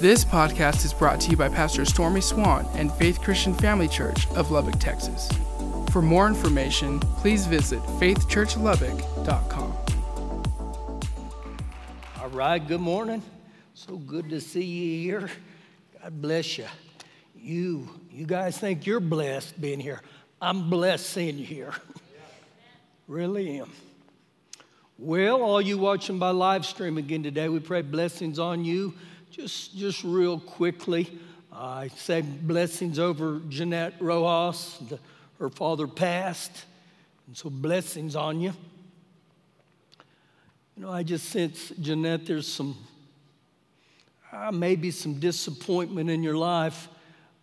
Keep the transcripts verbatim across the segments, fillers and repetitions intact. This podcast is brought to you by Pastor Stormy Swann and Faith Christian Family Church of Lubbock, Texas. For more information, please visit faith church lubbock dot com. All right, good morning. So good to see you here. God bless you. You, you guys think you're blessed being here. I'm blessed seeing you here. Really am. Well, all you watching by live stream again today, we pray blessings on you. Just just real quickly, uh, I say blessings over Jeanette Rojas. The, her father passed, and so blessings on you. You know, I just sense, Jeanette, there's some, uh, maybe some disappointment in your life,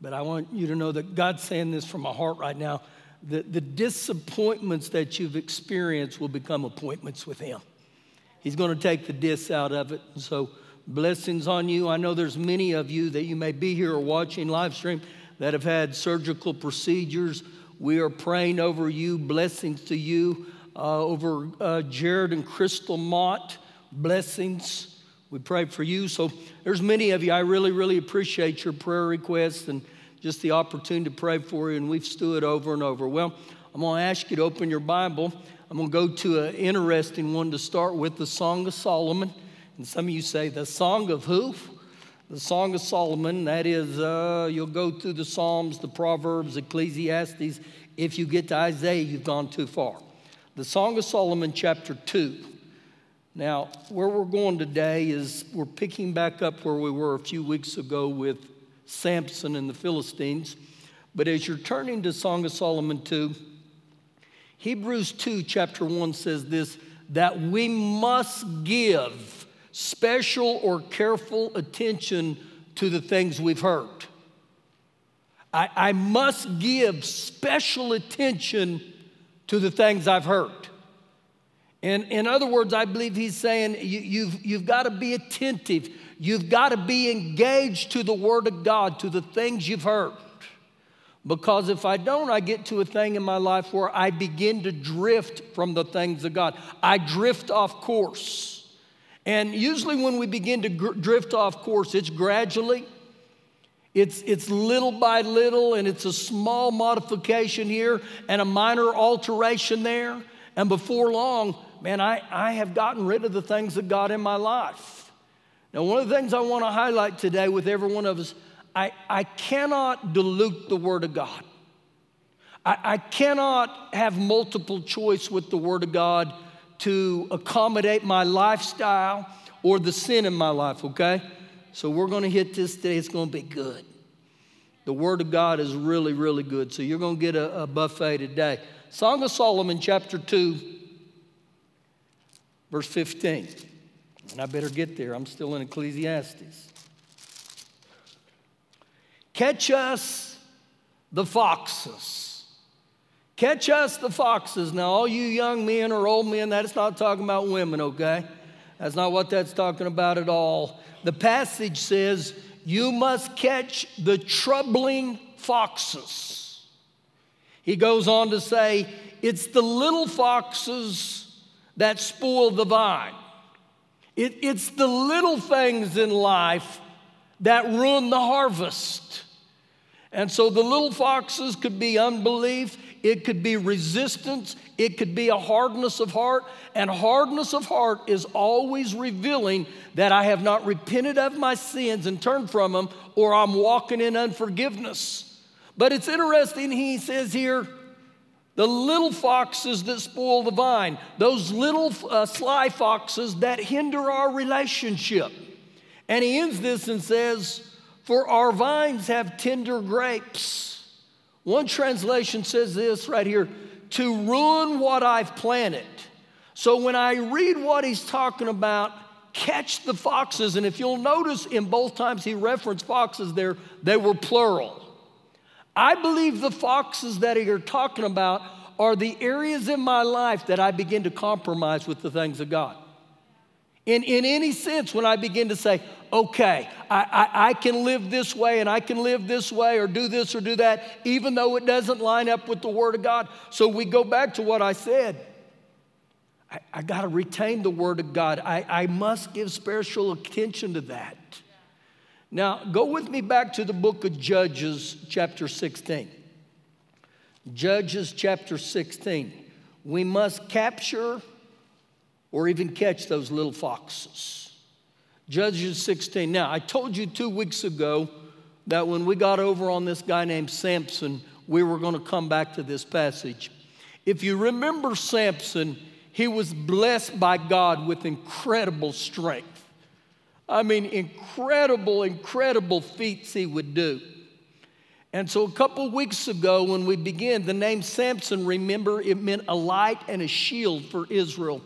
but I want you to know that God's saying this from my heart right now. The, the disappointments that you've experienced will become appointments with him. He's going to take the dis out of it. And so blessings on you. I know there's many of you that you may be here or watching live stream that have had surgical procedures. We are praying over you. Blessings to you. Uh, over uh, Jared and Crystal Mott. Blessings. We pray for you. So there's many of you. I really, really appreciate your prayer requests and just the opportunity to pray for you, and we've stood over and over. Well, I'm going to ask you to open your Bible. I'm going to go to an interesting one to start with, the Song of Solomon. And some of you say, the Song of who? The Song of Solomon. That is, uh, you'll go through the Psalms, the Proverbs, Ecclesiastes. If you get to Isaiah, you've gone too far. The Song of Solomon, chapter two. Now, where we're going today is we're picking back up where we were a few weeks ago with Samson and the Philistines. But as you're turning to Song of Solomon two, Hebrews two, chapter one says this, that we must give special or careful attention to the things we've heard. I, I must give special attention to the things I've heard. And in other words, I believe he's saying you, you've, you've got to be attentive. You've got to be engaged to the Word of God, to the things you've heard. Because if I don't, I get to a thing in my life where I begin to drift from the things of God. I drift off course. And usually when we begin to gr- drift off course, it's gradually. It's, it's little by little, and it's a small modification here and a minor alteration there. And before long, man, I, I have gotten rid of the things of God in my life. Now, one of the things I want to highlight today with every one of us, I, I cannot dilute the Word of God. I, I cannot have multiple choice with the Word of God to accommodate my lifestyle or the sin in my life, okay? So we're going to hit this today. It's going to be good. The Word of God is really, really good. So you're going to get a, a buffet today. Song of Solomon, chapter two, verse fifteen. And I better get there. I'm still in Ecclesiastes. Catch us the foxes. Catch us the foxes. Now, all you young men or old men, that is not talking about women, okay? That's not what that's talking about at all. The passage says, you must catch the troubling foxes. He goes on to say, it's the little foxes that spoil the vine. It, it's the little things in life that ruin the harvest. And so the little foxes could be unbelief. It could be resistance. It could be a hardness of heart. And hardness of heart is always revealing that I have not repented of my sins and turned from them, or I'm walking in unforgiveness. But it's interesting, he says here, the little foxes that spoil the vine, those little uh, sly foxes that hinder our relationship. And he ends this and says, for our vines have tender grapes. One translation says this right here, to ruin what I've planted. So when I read what he's talking about, catch the foxes. And if you'll notice in both times he referenced foxes there, they were plural. I believe the foxes that you're talking about are the areas in my life that I begin to compromise with the things of God. In, in any sense, when I begin to say, okay, I, I, I can live this way and I can live this way or do this or do that, even though it doesn't line up with the Word of God. So we go back to what I said. I, I got to retain the Word of God. I, I must give spiritual attention to that. Now, go with me back to the book of Judges, chapter sixteen. Judges, chapter sixteen. We must capture or even catch those little foxes. Judges sixteen. Now, I told you two weeks ago that when we got over on this guy named Samson, we were going to come back to this passage. If you remember Samson, he was blessed by God with incredible strength. I mean, incredible, incredible feats he would do. And so a couple weeks ago when we began, the name Samson, remember, it meant a light and a shield for Israel.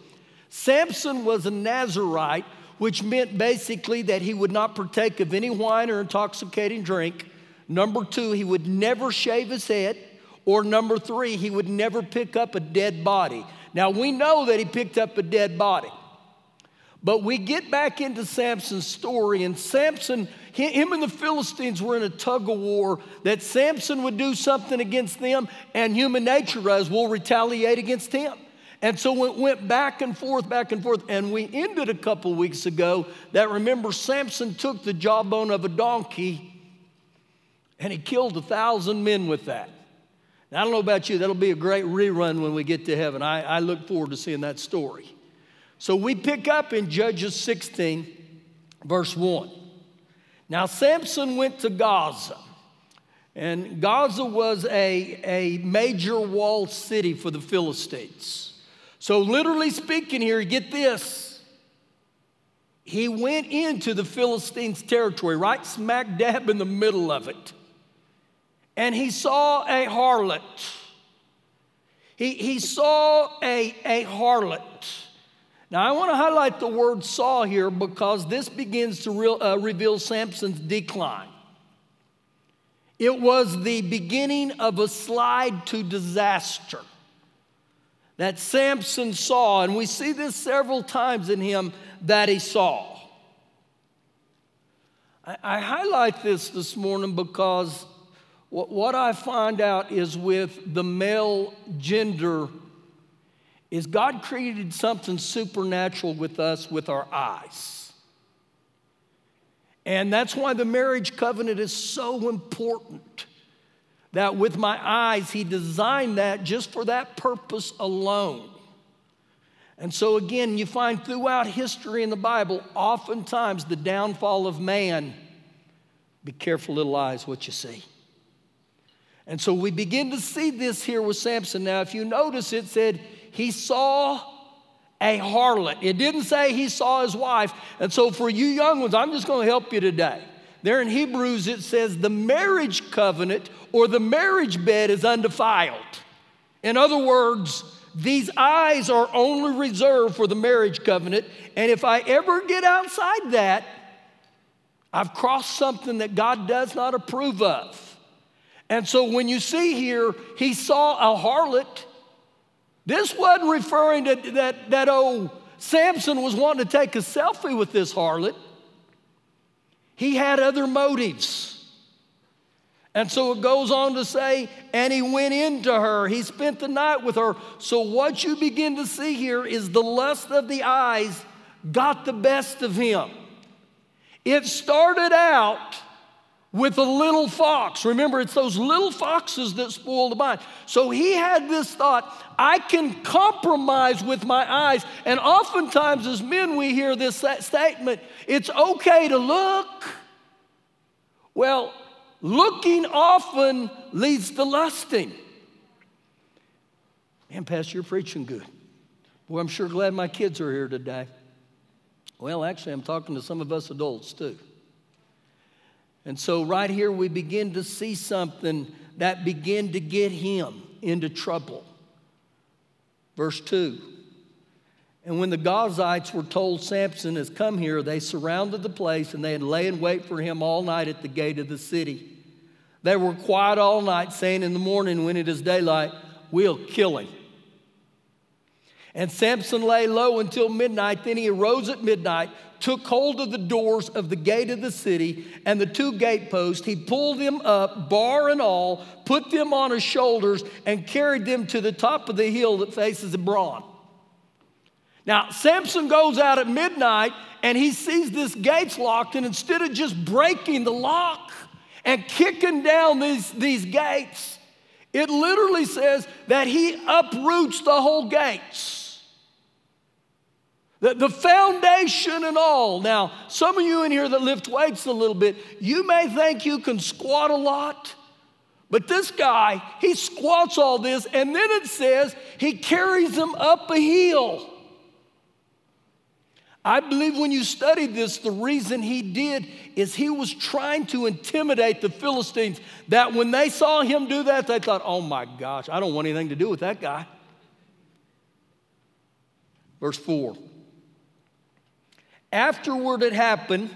Samson was a Nazirite, which meant basically that he would not partake of any wine or intoxicating drink. Number two, he would never shave his head. Or number three, he would never pick up a dead body. Now, we know that he picked up a dead body. But we get back into Samson's story, and Samson, him and the Philistines were in a tug of war that Samson would do something against them, and human nature as will retaliate against him. And so it went back and forth, back and forth, and we ended a couple weeks ago that, remember, Samson took the jawbone of a donkey, and he killed a thousand men with that. Now, I don't know about you, that'll be a great rerun when we get to heaven. I, I look forward to seeing that story. So we pick up in Judges sixteen, verse one. Now, Samson went to Gaza. And Gaza was a, a major walled city for the Philistines. So literally speaking here, get this. He went into the Philistines' territory, right smack dab in the middle of it. And he saw a harlot. He, he saw a, a harlot. Now, I want to highlight the word saw here because this begins to real, uh, reveal Samson's decline. It was the beginning of a slide to disaster that Samson saw, and we see this several times in him that he saw. I, I highlight this this morning because what, what I find out is with the male gender is God created something supernatural with us with our eyes. And that's why the marriage covenant is so important, that with my eyes, he designed that just for that purpose alone. And so again, you find throughout history in the Bible, oftentimes the downfall of man, be careful, little eyes, what you see. And so we begin to see this here with Samson. Now, if you notice, it said, he saw a harlot. It didn't say he saw his wife. And so for you young ones, I'm just going to help you today. There in Hebrews, it says the marriage covenant or the marriage bed is undefiled. In other words, these eyes are only reserved for the marriage covenant. And if I ever get outside that, I've crossed something that God does not approve of. And so when you see here, he saw a harlot. This wasn't referring to that, that old Samson was wanting to take a selfie with this harlot. He had other motives. And so it goes on to say, and he went into her. He spent the night with her. So what you begin to see here is the lust of the eyes got the best of him. It started out with a little fox. Remember, it's those little foxes that spoil the vine. So he had this thought, I can compromise with my eyes. And oftentimes as men, we hear this statement, it's okay to look. Well, looking often leads to lusting. Man, Pastor, you're preaching good. Boy, I'm sure glad my kids are here today. Well, actually, I'm talking to some of us adults too. And so right here we begin to see something that began to get him into trouble. Verse two, and when the Gazites were told Samson has come here, they surrounded the place and they had lay in wait for him all night at the gate of the city. They were quiet all night, saying, in the morning when it is daylight, we'll kill him. And Samson lay low until midnight. Then he arose at midnight, took hold of the doors of the gate of the city and the two gateposts. He pulled them up, bar and all, put them on his shoulders, and carried them to the top of the hill that faces Hebron. Now, Samson goes out at midnight and he sees this gate's locked, and instead of just breaking the lock and kicking down these, these gates, it literally says that he uproots the whole gates, the, the foundation and all. Now, some of you in here that lift weights a little bit, you may think you can squat a lot, but this guy, he squats all this, and then it says he carries them up a hill. I believe when you study this, the reason he did is he was trying to intimidate the Philistines, that when they saw him do that, they thought, oh my gosh, I don't want anything to do with that guy. Verse four. Afterward it happened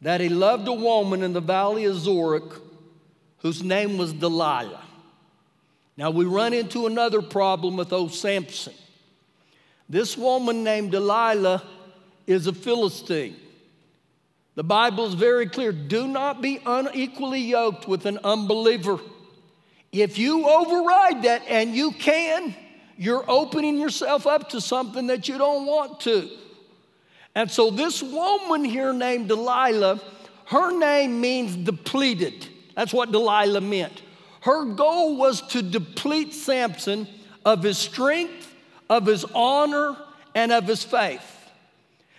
that he loved a woman in the valley of Zorach whose name was Delilah. Now we run into another problem with old Samson. This woman named Delilah is a Philistine. The Bible is very clear. Do not be unequally yoked with an unbeliever. If you override that, and you can, you're opening yourself up to something that you don't want to. And so this woman here named Delilah, her name means depleted. That's what Delilah meant. Her goal was to deplete Samson of his strength, of his honor, and of his faith.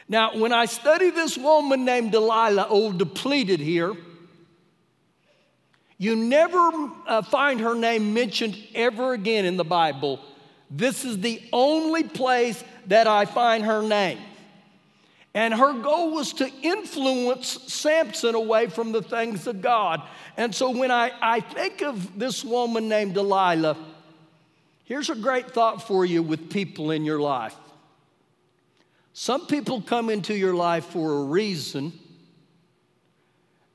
Now, when I study this woman named Delilah, old depleted here, you never uh, find her name mentioned ever again in the Bible. This is the only place that I find her name. And her goal was to influence Samson away from the things of God. And so when I, I think of this woman named Delilah, here's a great thought for you with people in your life. Some people come into your life for a reason,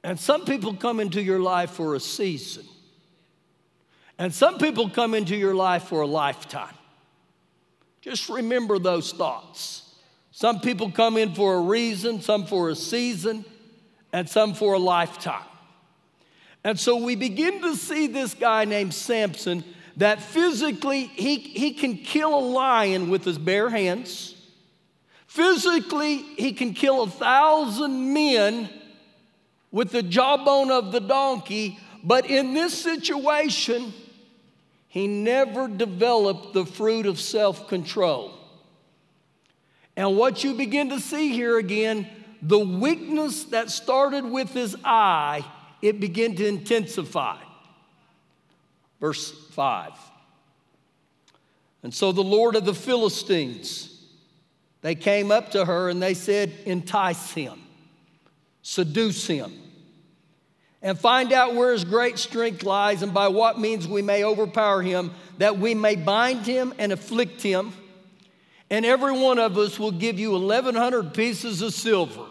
and some people come into your life for a season, and some people come into your life for a lifetime. Just remember those thoughts. Some people come in for a reason, some for a season, and some for a lifetime. And so we begin to see this guy named Samson, that physically he, he can kill a lion with his bare hands. Physically, he can kill a thousand men with the jawbone of the donkey. But in this situation, he never developed the fruit of self-control. And what you begin to see here again, the weakness that started with his eye, it began to intensify. Verse five. And so the Lord of the Philistines, they came up to her and they said, entice him, seduce him, and find out where his great strength lies and by what means we may overpower him, that we may bind him and afflict him, and every one of us will give you eleven hundred pieces of silver.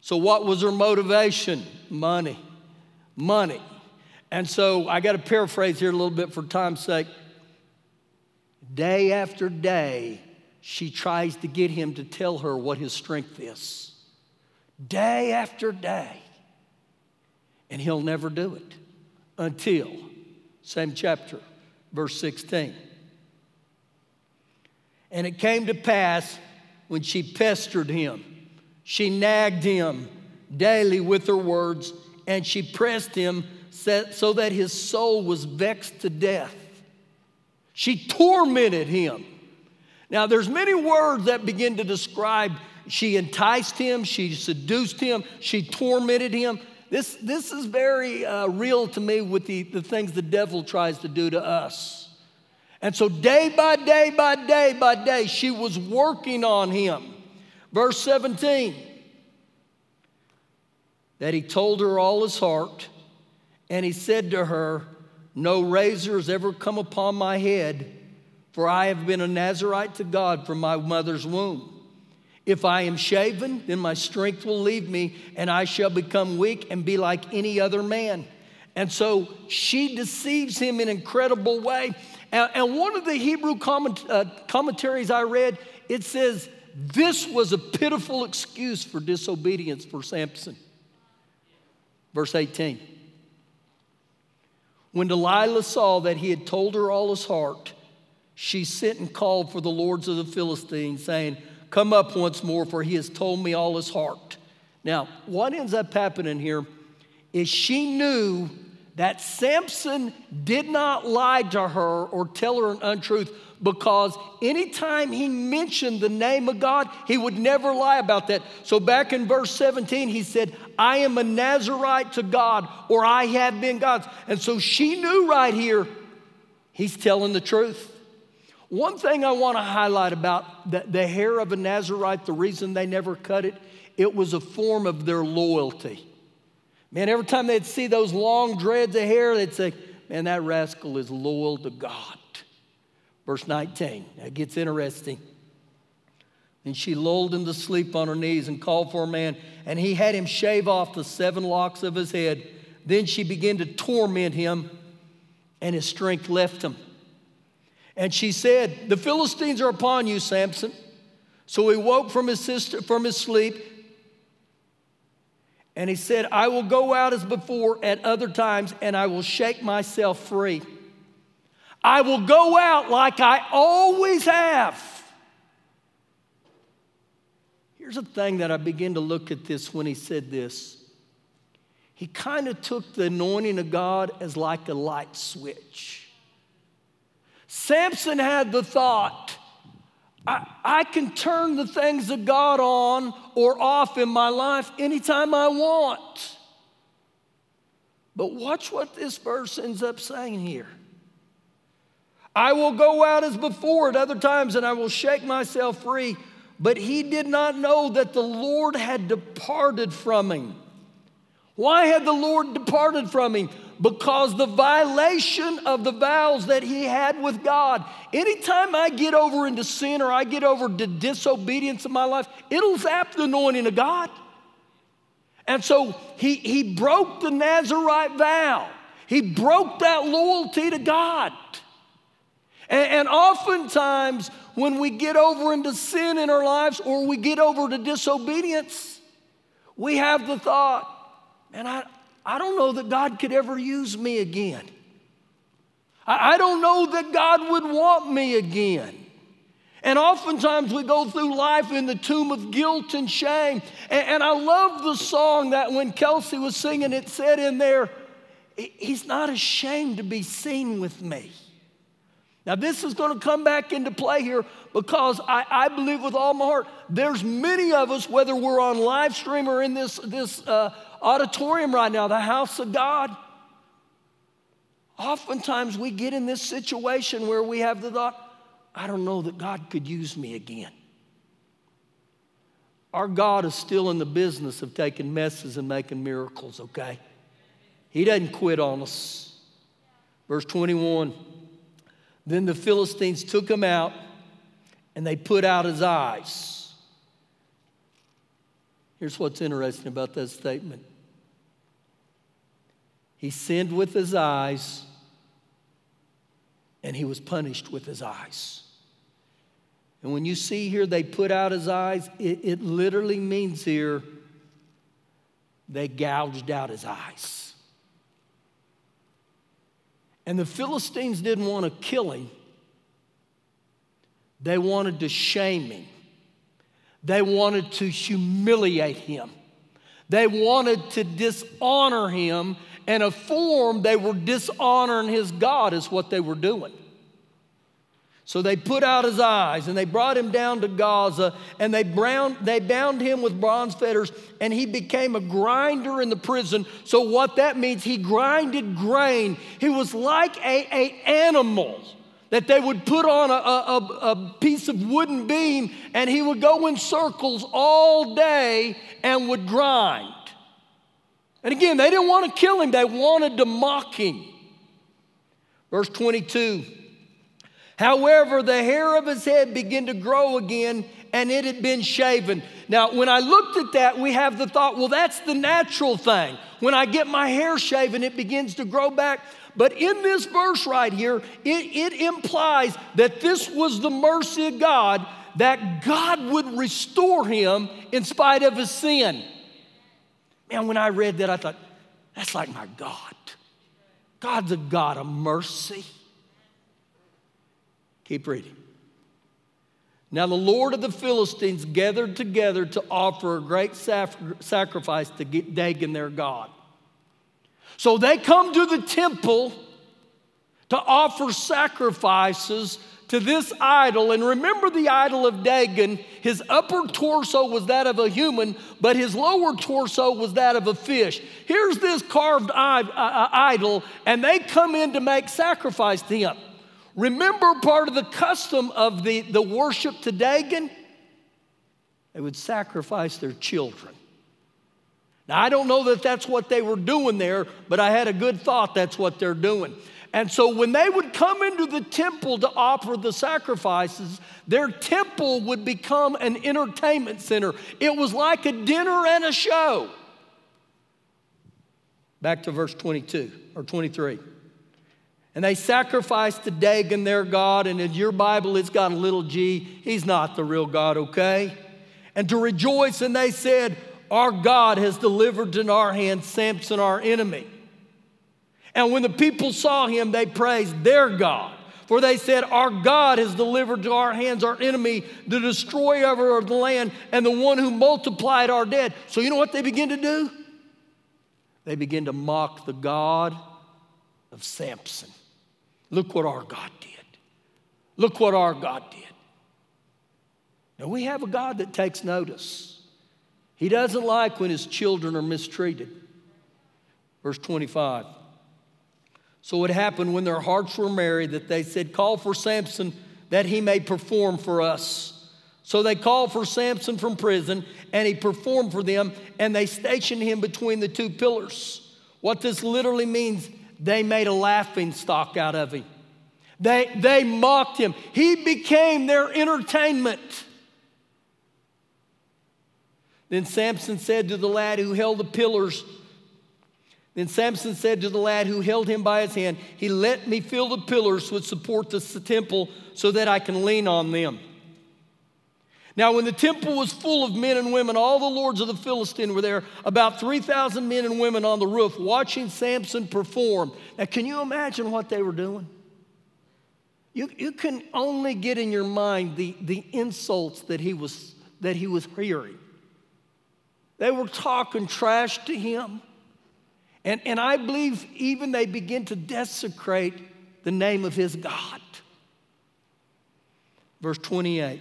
So what was her motivation? Money, money. And so I got to paraphrase here a little bit for time's sake. Day after day, she tries to get him to tell her what his strength is. Day after day. And he'll never do it until, same chapter, verse sixteen. And it came to pass when she pestered him, she nagged him daily with her words, and she pressed him so that his soul was vexed to death. She tormented him. Now, there's many words that begin to describe. She enticed him. She seduced him. She tormented him. This, this is very uh, real to me with the, the things the devil tries to do to us. And so day by day by day by day, she was working on him. Verse seventeen, that he told her all his heart. And he said to her, no razor has ever come upon my head, for I have been a Nazirite to God from my mother's womb. If I am shaven, then my strength will leave me, and I shall become weak and be like any other man. And so she deceives him in an incredible way. And, and one of the Hebrew comment, uh, commentaries I read, it says, this was a pitiful excuse for disobedience for Samson. Verse eighteen. When Delilah saw that he had told her all his heart, she sent and called for the lords of the Philistines, saying, come up once more, for he has told me all his heart. Now, what ends up happening here is she knew that Samson did not lie to her or tell her an untruth, because anytime he mentioned the name of God, he would never lie about that. So back in verse seventeen, he said, I am a Nazirite to God, or I have been God's. And so she knew right here, he's telling the truth. One thing I want to highlight about the, the hair of a Nazirite, the reason they never cut it, it was a form of their loyalty. Man, every time they'd see those long dreads of hair, they'd say, man, that rascal is loyal to God. Verse nineteen, that gets interesting. And she lulled him to sleep on her knees and called for a man, and he had him shave off the seven locks of his head. Then she began to torment him, and his strength left him. And she said, the Philistines are upon you, Samson. So he woke from his sister, from his sleep, and he said, I will go out as before at other times, and I will shake myself free. I will go out like I always have. Here's a thing that I begin to look at this when he said this. He kind of took the anointing of God as like a light switch. Samson had the thought, I, I can turn the things of God on or off in my life anytime I want. But watch what this verse ends up saying here. I will go out as before at other times, and I will shake myself free. But he did not know that the Lord had departed from him. Why had the Lord departed from him? Because the violation of the vows that he had with God. Anytime I get over into sin or I get over to disobedience in my life, it'll zap the anointing of God. And so he, he broke the Nazirite vow. He broke that loyalty to God. And oftentimes, when we get over into sin in our lives or we get over to disobedience, we have the thought, man, I, I don't know that God could ever use me again. I, I don't know that God would want me again. And oftentimes, we go through life in the tomb of guilt and shame. And, and I love the song that when Kelsey was singing, it said in there, he's not ashamed to be seen with me. Now, this is going to come back into play here because I, I believe with all my heart, there's many of us, whether we're on live stream or in this, this uh, auditorium right now, the house of God, oftentimes we get in this situation where we have the thought, I don't know that God could use me again. Our God is still in the business of taking messes and making miracles, okay? He doesn't quit on us. Verse twenty-one. Then the Philistines took him out, and they put out his eyes. Here's what's interesting about that statement. He sinned with his eyes, and he was punished with his eyes. And when you see here, they put out his eyes, it, it literally means here, they gouged out his eyes. And the Philistines didn't want to kill him. They wanted to shame him. They wanted to humiliate him. They wanted to dishonor him. In a form, they were dishonoring his God is what they were doing. So they put out his eyes, and they brought him down to Gaza, and they bound, they bound him with bronze fetters, and he became a grinder in the prison. So what that means, he grinded grain. He was like a, a animal that they would put on a, a, a piece of wooden beam, and he would go in circles all day and would grind. And again, they didn't want to kill him. They wanted to mock him. Verse twenty-two. However, the hair of his head began to grow again, and it had been shaven. Now, when I looked at that, we have the thought, well, that's the natural thing. When I get my hair shaven, it begins to grow back. But in this verse right here, it, it implies that this was the mercy of God, that God would restore him in spite of his sin. Man, when I read that, I thought, that's like my God. God's a God of mercy. Keep reading. Now the Lord of the Philistines gathered together to offer a great sacrifice to Dagon their god. So they come to the temple to offer sacrifices to this idol. And remember the idol of Dagon, his upper torso was that of a human, but his lower torso was that of a fish. Here's this carved idol, and they come in to make sacrifice to him. Remember part of the custom of the, the worship to Dagon? They would sacrifice their children. Now, I don't know that that's what they were doing there, but I had a good thought that's what they're doing. And so when they would come into the temple to offer the sacrifices, their temple would become an entertainment center. It was like a dinner and a show. Back to verse twenty-two or twenty-three. And they sacrificed to Dagon their god, and in your Bible it's got a little g. He's not the real God, okay? And to rejoice, and they said, our God has delivered in our hands Samson our enemy. And when the people saw him, they praised their God. For they said, our God has delivered to our hands our enemy, the destroyer of the land, and the one who multiplied our dead. So you know what they begin to do? They begin to mock the God of Samson. Look what our God did. Look what our God did. Now we have a God that takes notice. He doesn't like when his children are mistreated. Verse twenty-five. So it happened when their hearts were merry that they said, call for Samson that he may perform for us. So they called for Samson from prison, and he performed for them, and they stationed him between the two pillars. What this literally means, they made a laughing stock out of him. They, they mocked him. He became their entertainment. Then Samson said to the lad who held the pillars, Then Samson said to the lad who held him by his hand, he let me feel the pillars which support the temple so that I can lean on them. Now when the temple was full of men and women, all the lords of the Philistine were there, about three thousand men and women on the roof watching Samson perform. Now can you imagine what they were doing? You, you can only get in your mind the, the insults that he was, that he was hearing. They were talking trash to him. And, and I believe even they begin to desecrate the name of his God. Verse twenty-eight.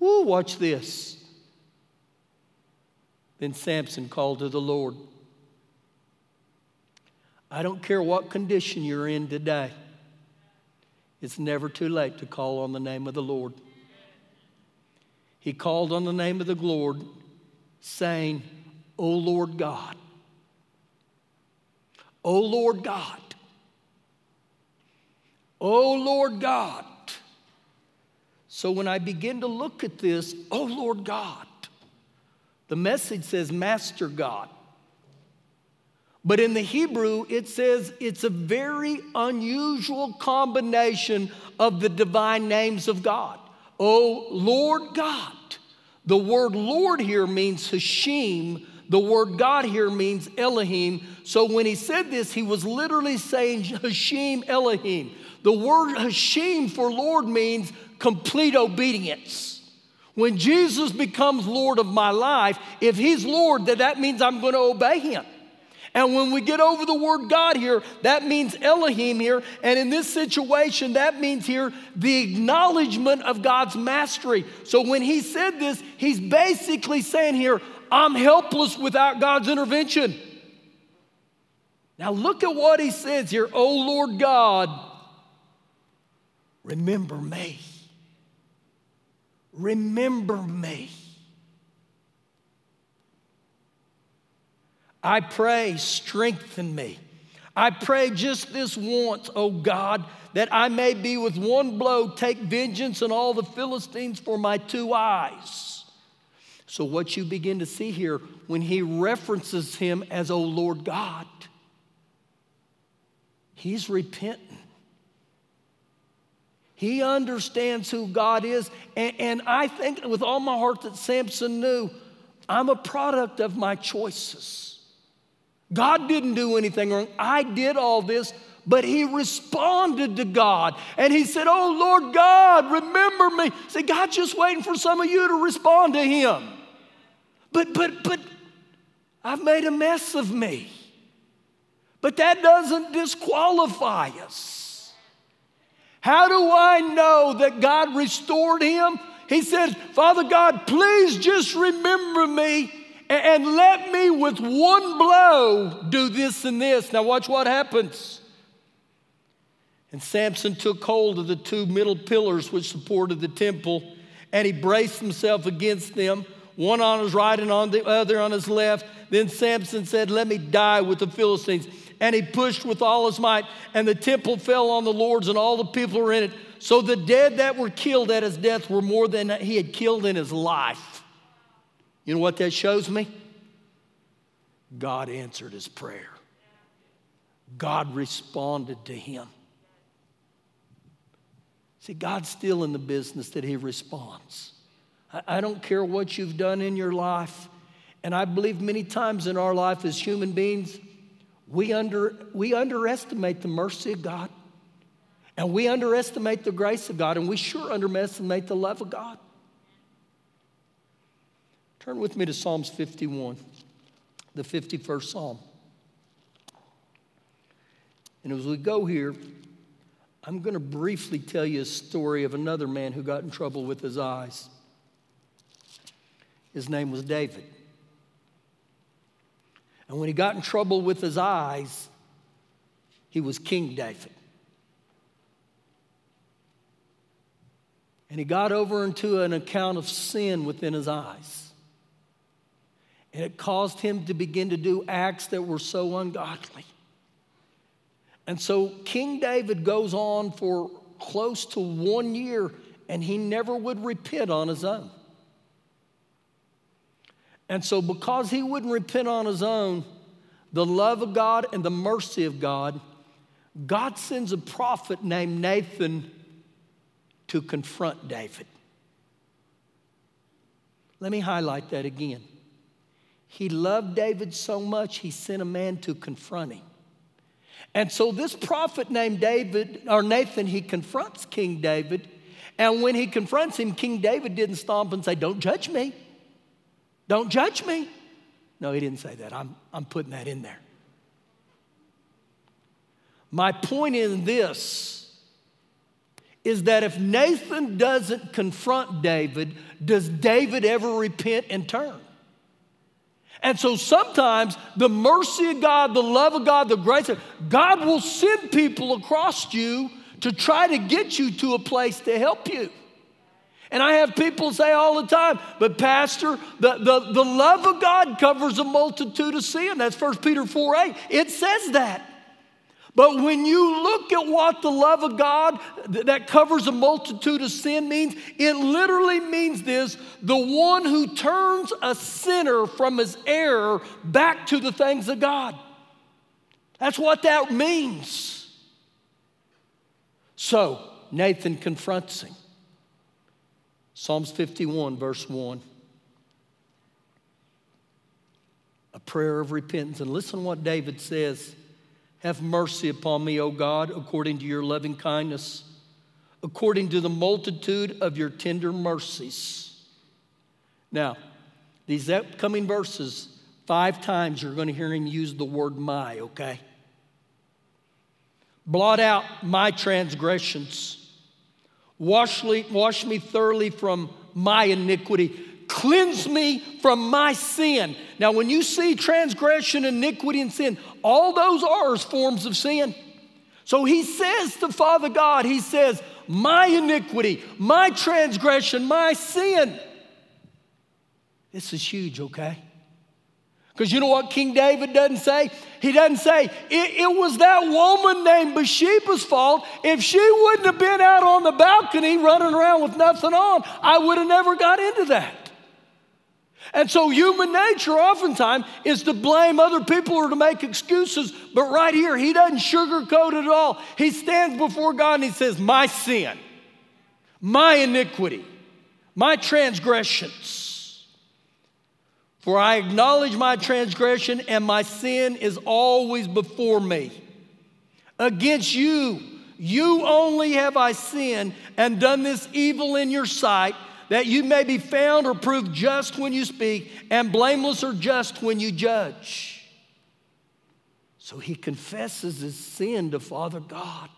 Woo, watch this. Then Samson called to the Lord. I don't care what condition you're in today. It's never too late to call on the name of the Lord. He called on the name of the Lord, saying, O Lord God. O Lord God, O Lord God. So when I begin to look at this, O Lord God, the message says Master God. But in the Hebrew, it says it's a very unusual combination of the divine names of God. O Lord God. The word Lord here means Hashem. The word God here means Elohim. So when he said this, he was literally saying Hashem Elohim. The word Hashem for Lord means complete obedience. When Jesus becomes Lord of my life, if he's Lord, then that means I'm going to obey him. And when we get over the word God here, that means Elohim here. And in this situation, that means here the acknowledgement of God's mastery. So when he said this, he's basically saying here, I'm helpless without God's intervention. Now look at what he says here. O Lord God, remember me. Remember me. I pray, strengthen me. I pray just this once, O God, that I may be with one blow take vengeance on all the Philistines for my two eyes. So what you begin to see here when he references him as, O Lord God, he's repenting. He understands who God is. And, and I think with all my heart that Samson knew, I'm a product of my choices. God didn't do anything wrong. I did all this, But he responded to God. And he said, oh, Lord God, remember me. See, God's just waiting for some of you to respond to him. But, but, but, I've made a mess of me. But that doesn't disqualify us. How do I know that God restored him? He said, Father God, please just remember me and let me with one blow do this and this. Now watch what happens. And Samson took hold of the two middle pillars which supported the temple, and he braced himself against them, one on his right and on the other on his left. Then Samson said, let me die with the Philistines. And he pushed with all his might, and the temple fell on the Lord's, and all the people were in it. So the dead that were killed at his death were more than he had killed in his life. You know what that shows me? God answered his prayer. God responded to him. See, God's still in the business that he responds. I don't care what you've done in your life. And I believe many times in our life as human beings, we under we underestimate the mercy of God. And we underestimate the grace of God. And we sure underestimate the love of God. Turn with me to Psalms fifty-one, the fifty-first Psalm. And as we go here, I'm going to briefly tell you a story of another man who got in trouble with his eyes. His name was David. And when he got in trouble with his eyes, he was King David. And he got over into an account of sin within his eyes. And it caused him to begin to do acts that were so ungodly. And so King David goes on for close to one year, and he never would repent on his own. And so because he wouldn't repent on his own, the love of God and the mercy of God, God sends a prophet named Nathan to confront David. Let me highlight that again. He loved David so much, he sent a man to confront him. And so this prophet named David, or Nathan, he confronts King David. And when he confronts him, King David didn't stomp and say, don't judge me. Don't judge me. No, he didn't say that. I'm, I'm putting that in there. My point in this is that if Nathan doesn't confront David, does David ever repent and turn? And so sometimes the mercy of God, the love of God, the grace of God will send people across you to try to get you to a place to help you. And I have people say all the time, but Pastor, the, the, the love of God covers a multitude of sin. That's First Peter four eight. It says that. But when you look at what the love of God th- that covers a multitude of sin means, it literally means this: the one who turns a sinner from his error back to the things of God. That's what that means. So Nathan confronts him. Psalms fifty-one, verse one. A prayer of repentance. And listen to what David says. Have mercy upon me, O God, according to your loving kindness, according to the multitude of your tender mercies. Now, these upcoming verses, five times you're going to hear him use the word my, okay? Blot out my transgressions. Wash me thoroughly from my iniquity. Cleanse me from my sin. Now, when you see transgression, iniquity, and sin, all those are forms of sin. So he says to Father God, he says, my iniquity, my transgression, my sin. This is huge, okay? Because you know what King David doesn't say? He doesn't say, it, it was that woman named Bathsheba's fault. If she wouldn't have been out on the balcony running around with nothing on, I would have never got into that. And so human nature oftentimes is to blame other people or to make excuses. But right here, he doesn't sugarcoat it at all. He stands before God and he says, my sin, my iniquity, my transgressions. For I acknowledge my transgression, and my sin is always before me. against you. You only have I sinned and done this evil in your sight, that you may be found or proved just when you speak and blameless or just when you judge. So he confesses his sin to Father God.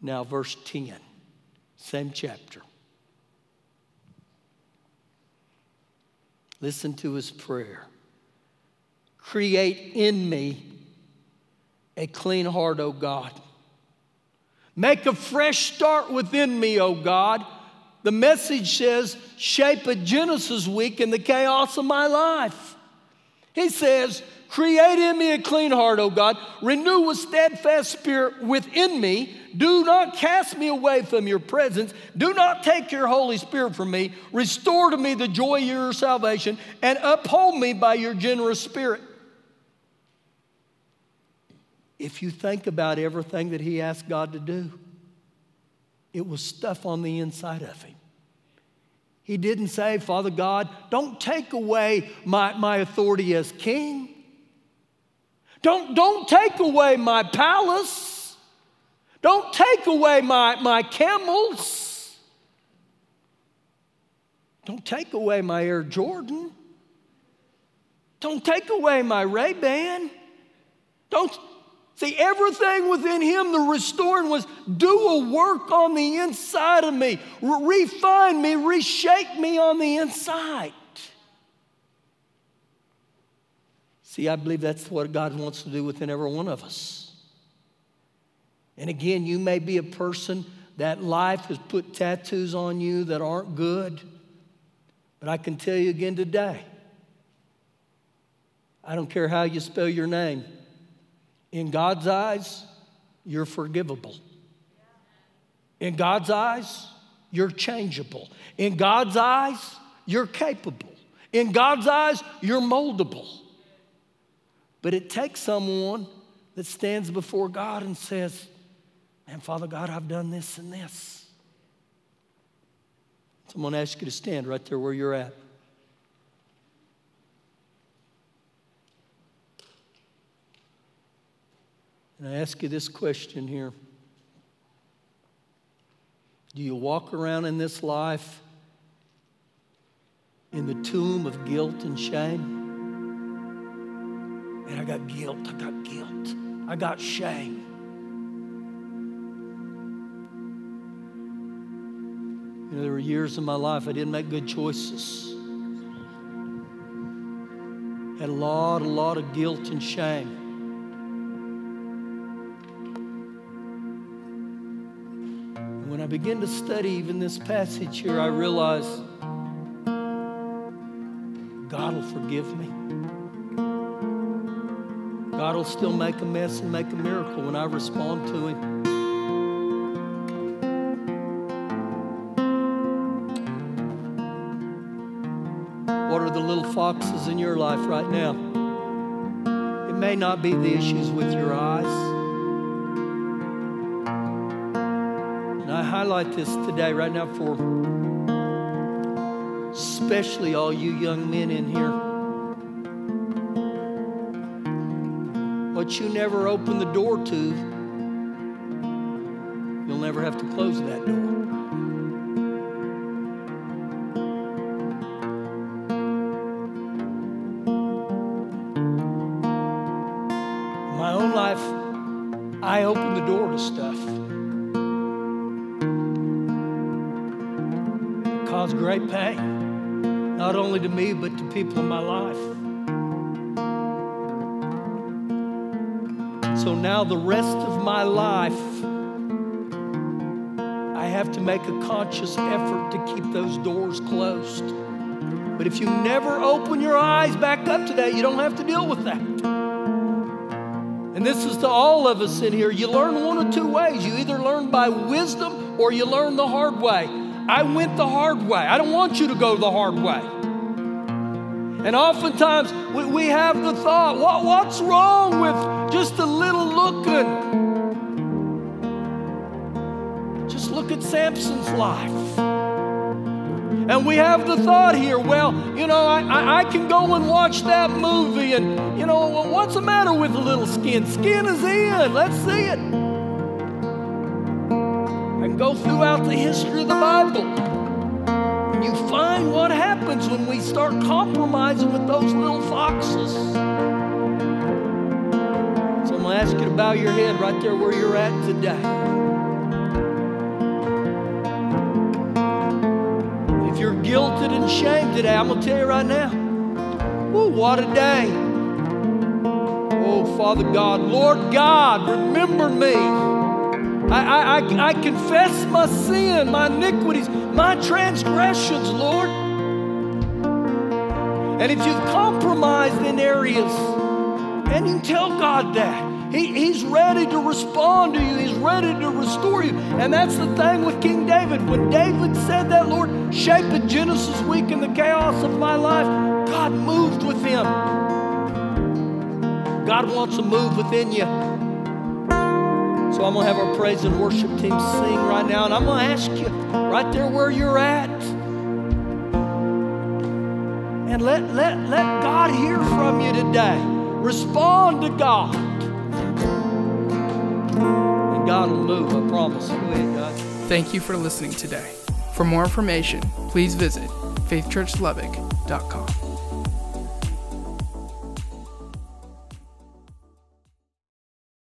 Now verse ten, same chapter. Listen to his prayer. Create in me a clean heart, O God. Make a fresh start within me, O God. The Message says, shape a Genesis week in the chaos of my life. He says, create in me a clean heart, O God. Renew a steadfast spirit within me. Do not cast me away from your presence. Do not take your Holy Spirit from me. Restore to me the joy of your salvation and uphold me by your generous spirit. If you think about everything that he asked God to do, it was stuff on the inside of him. He didn't say, Father God, don't take away my, my authority as king. Don't, don't take away my palace. Don't take away my, my camels. Don't take away my Air Jordan. Don't take away my Ray-Ban. Don't... See, everything within him, the restoring was, do a work on the inside of me. Refine me, reshape me on the inside. See, I believe that's what God wants to do within every one of us. And again, you may be a person that life has put tattoos on you that aren't good. But I can tell you again today, I don't care how you spell your name. In God's eyes, you're forgivable. In God's eyes, you're changeable. In God's eyes, you're capable. In God's eyes, you're moldable. But it takes someone that stands before God and says, man, Father God, I've done this and this. So I'm going to ask you to stand right there where you're at. And I ask you this question here. Do you walk around in this life in the tomb of guilt and shame? Man, I got guilt, I got guilt, I got shame. You know, there were years in my life I didn't make good choices. Had a lot, a lot of guilt and shame. When I begin to study even this passage here, I realize God will forgive me. God will still make a mess and make a miracle when I respond to Him. What are the little foxes in your life right now? It may not be the issues with your eyes. I highlight this today right now for especially all you young men in here. What you never open the door to, you'll never have to close that door. In my own life, I opened the door to stuff. Caused great pain, not only to me, but to people in my life. So now the rest of my life, I have to make a conscious effort to keep those doors closed. But if you never open your eyes back up today, you don't have to deal with that. And this is to all of us in here. You learn one of two ways. You either learn by wisdom or you learn the hard way. I went the hard way. I don't want you to go the hard way. And oftentimes we, we have the thought, what, what's wrong with just a little looking? Just look at Samson's life. And we have the thought here, well, you know, I, I, I can go and watch that movie and, you know, well, what's the matter with a little skin? Skin is in. Let's see it. And go throughout the history of the Bible. And you find what happens when we start compromising with those little foxes. So I'm going to ask you to bow your head right there where you're at today. You're guilted and shamed today. I'm going to tell you right now. Woo, what a day. Oh, Father God, Lord God, remember me. I, I, I confess my sin, my iniquities, my transgressions, Lord. And if you've compromised in areas, and you can tell God that. He, he's ready to respond to you. He's ready to restore you. And that's the thing with King David. When David said that, Lord, shape the Genesis week in the chaos of my life, God moved with him. God wants to move within you. So I'm going to have our praise and worship team sing right now. And I'm going to ask you right there where you're at. And let, let, let God hear from you today. Respond to God. And God will move, I promise. Go ahead, God. Thank you for listening today. For more information, please visit faith church lubbock dot com.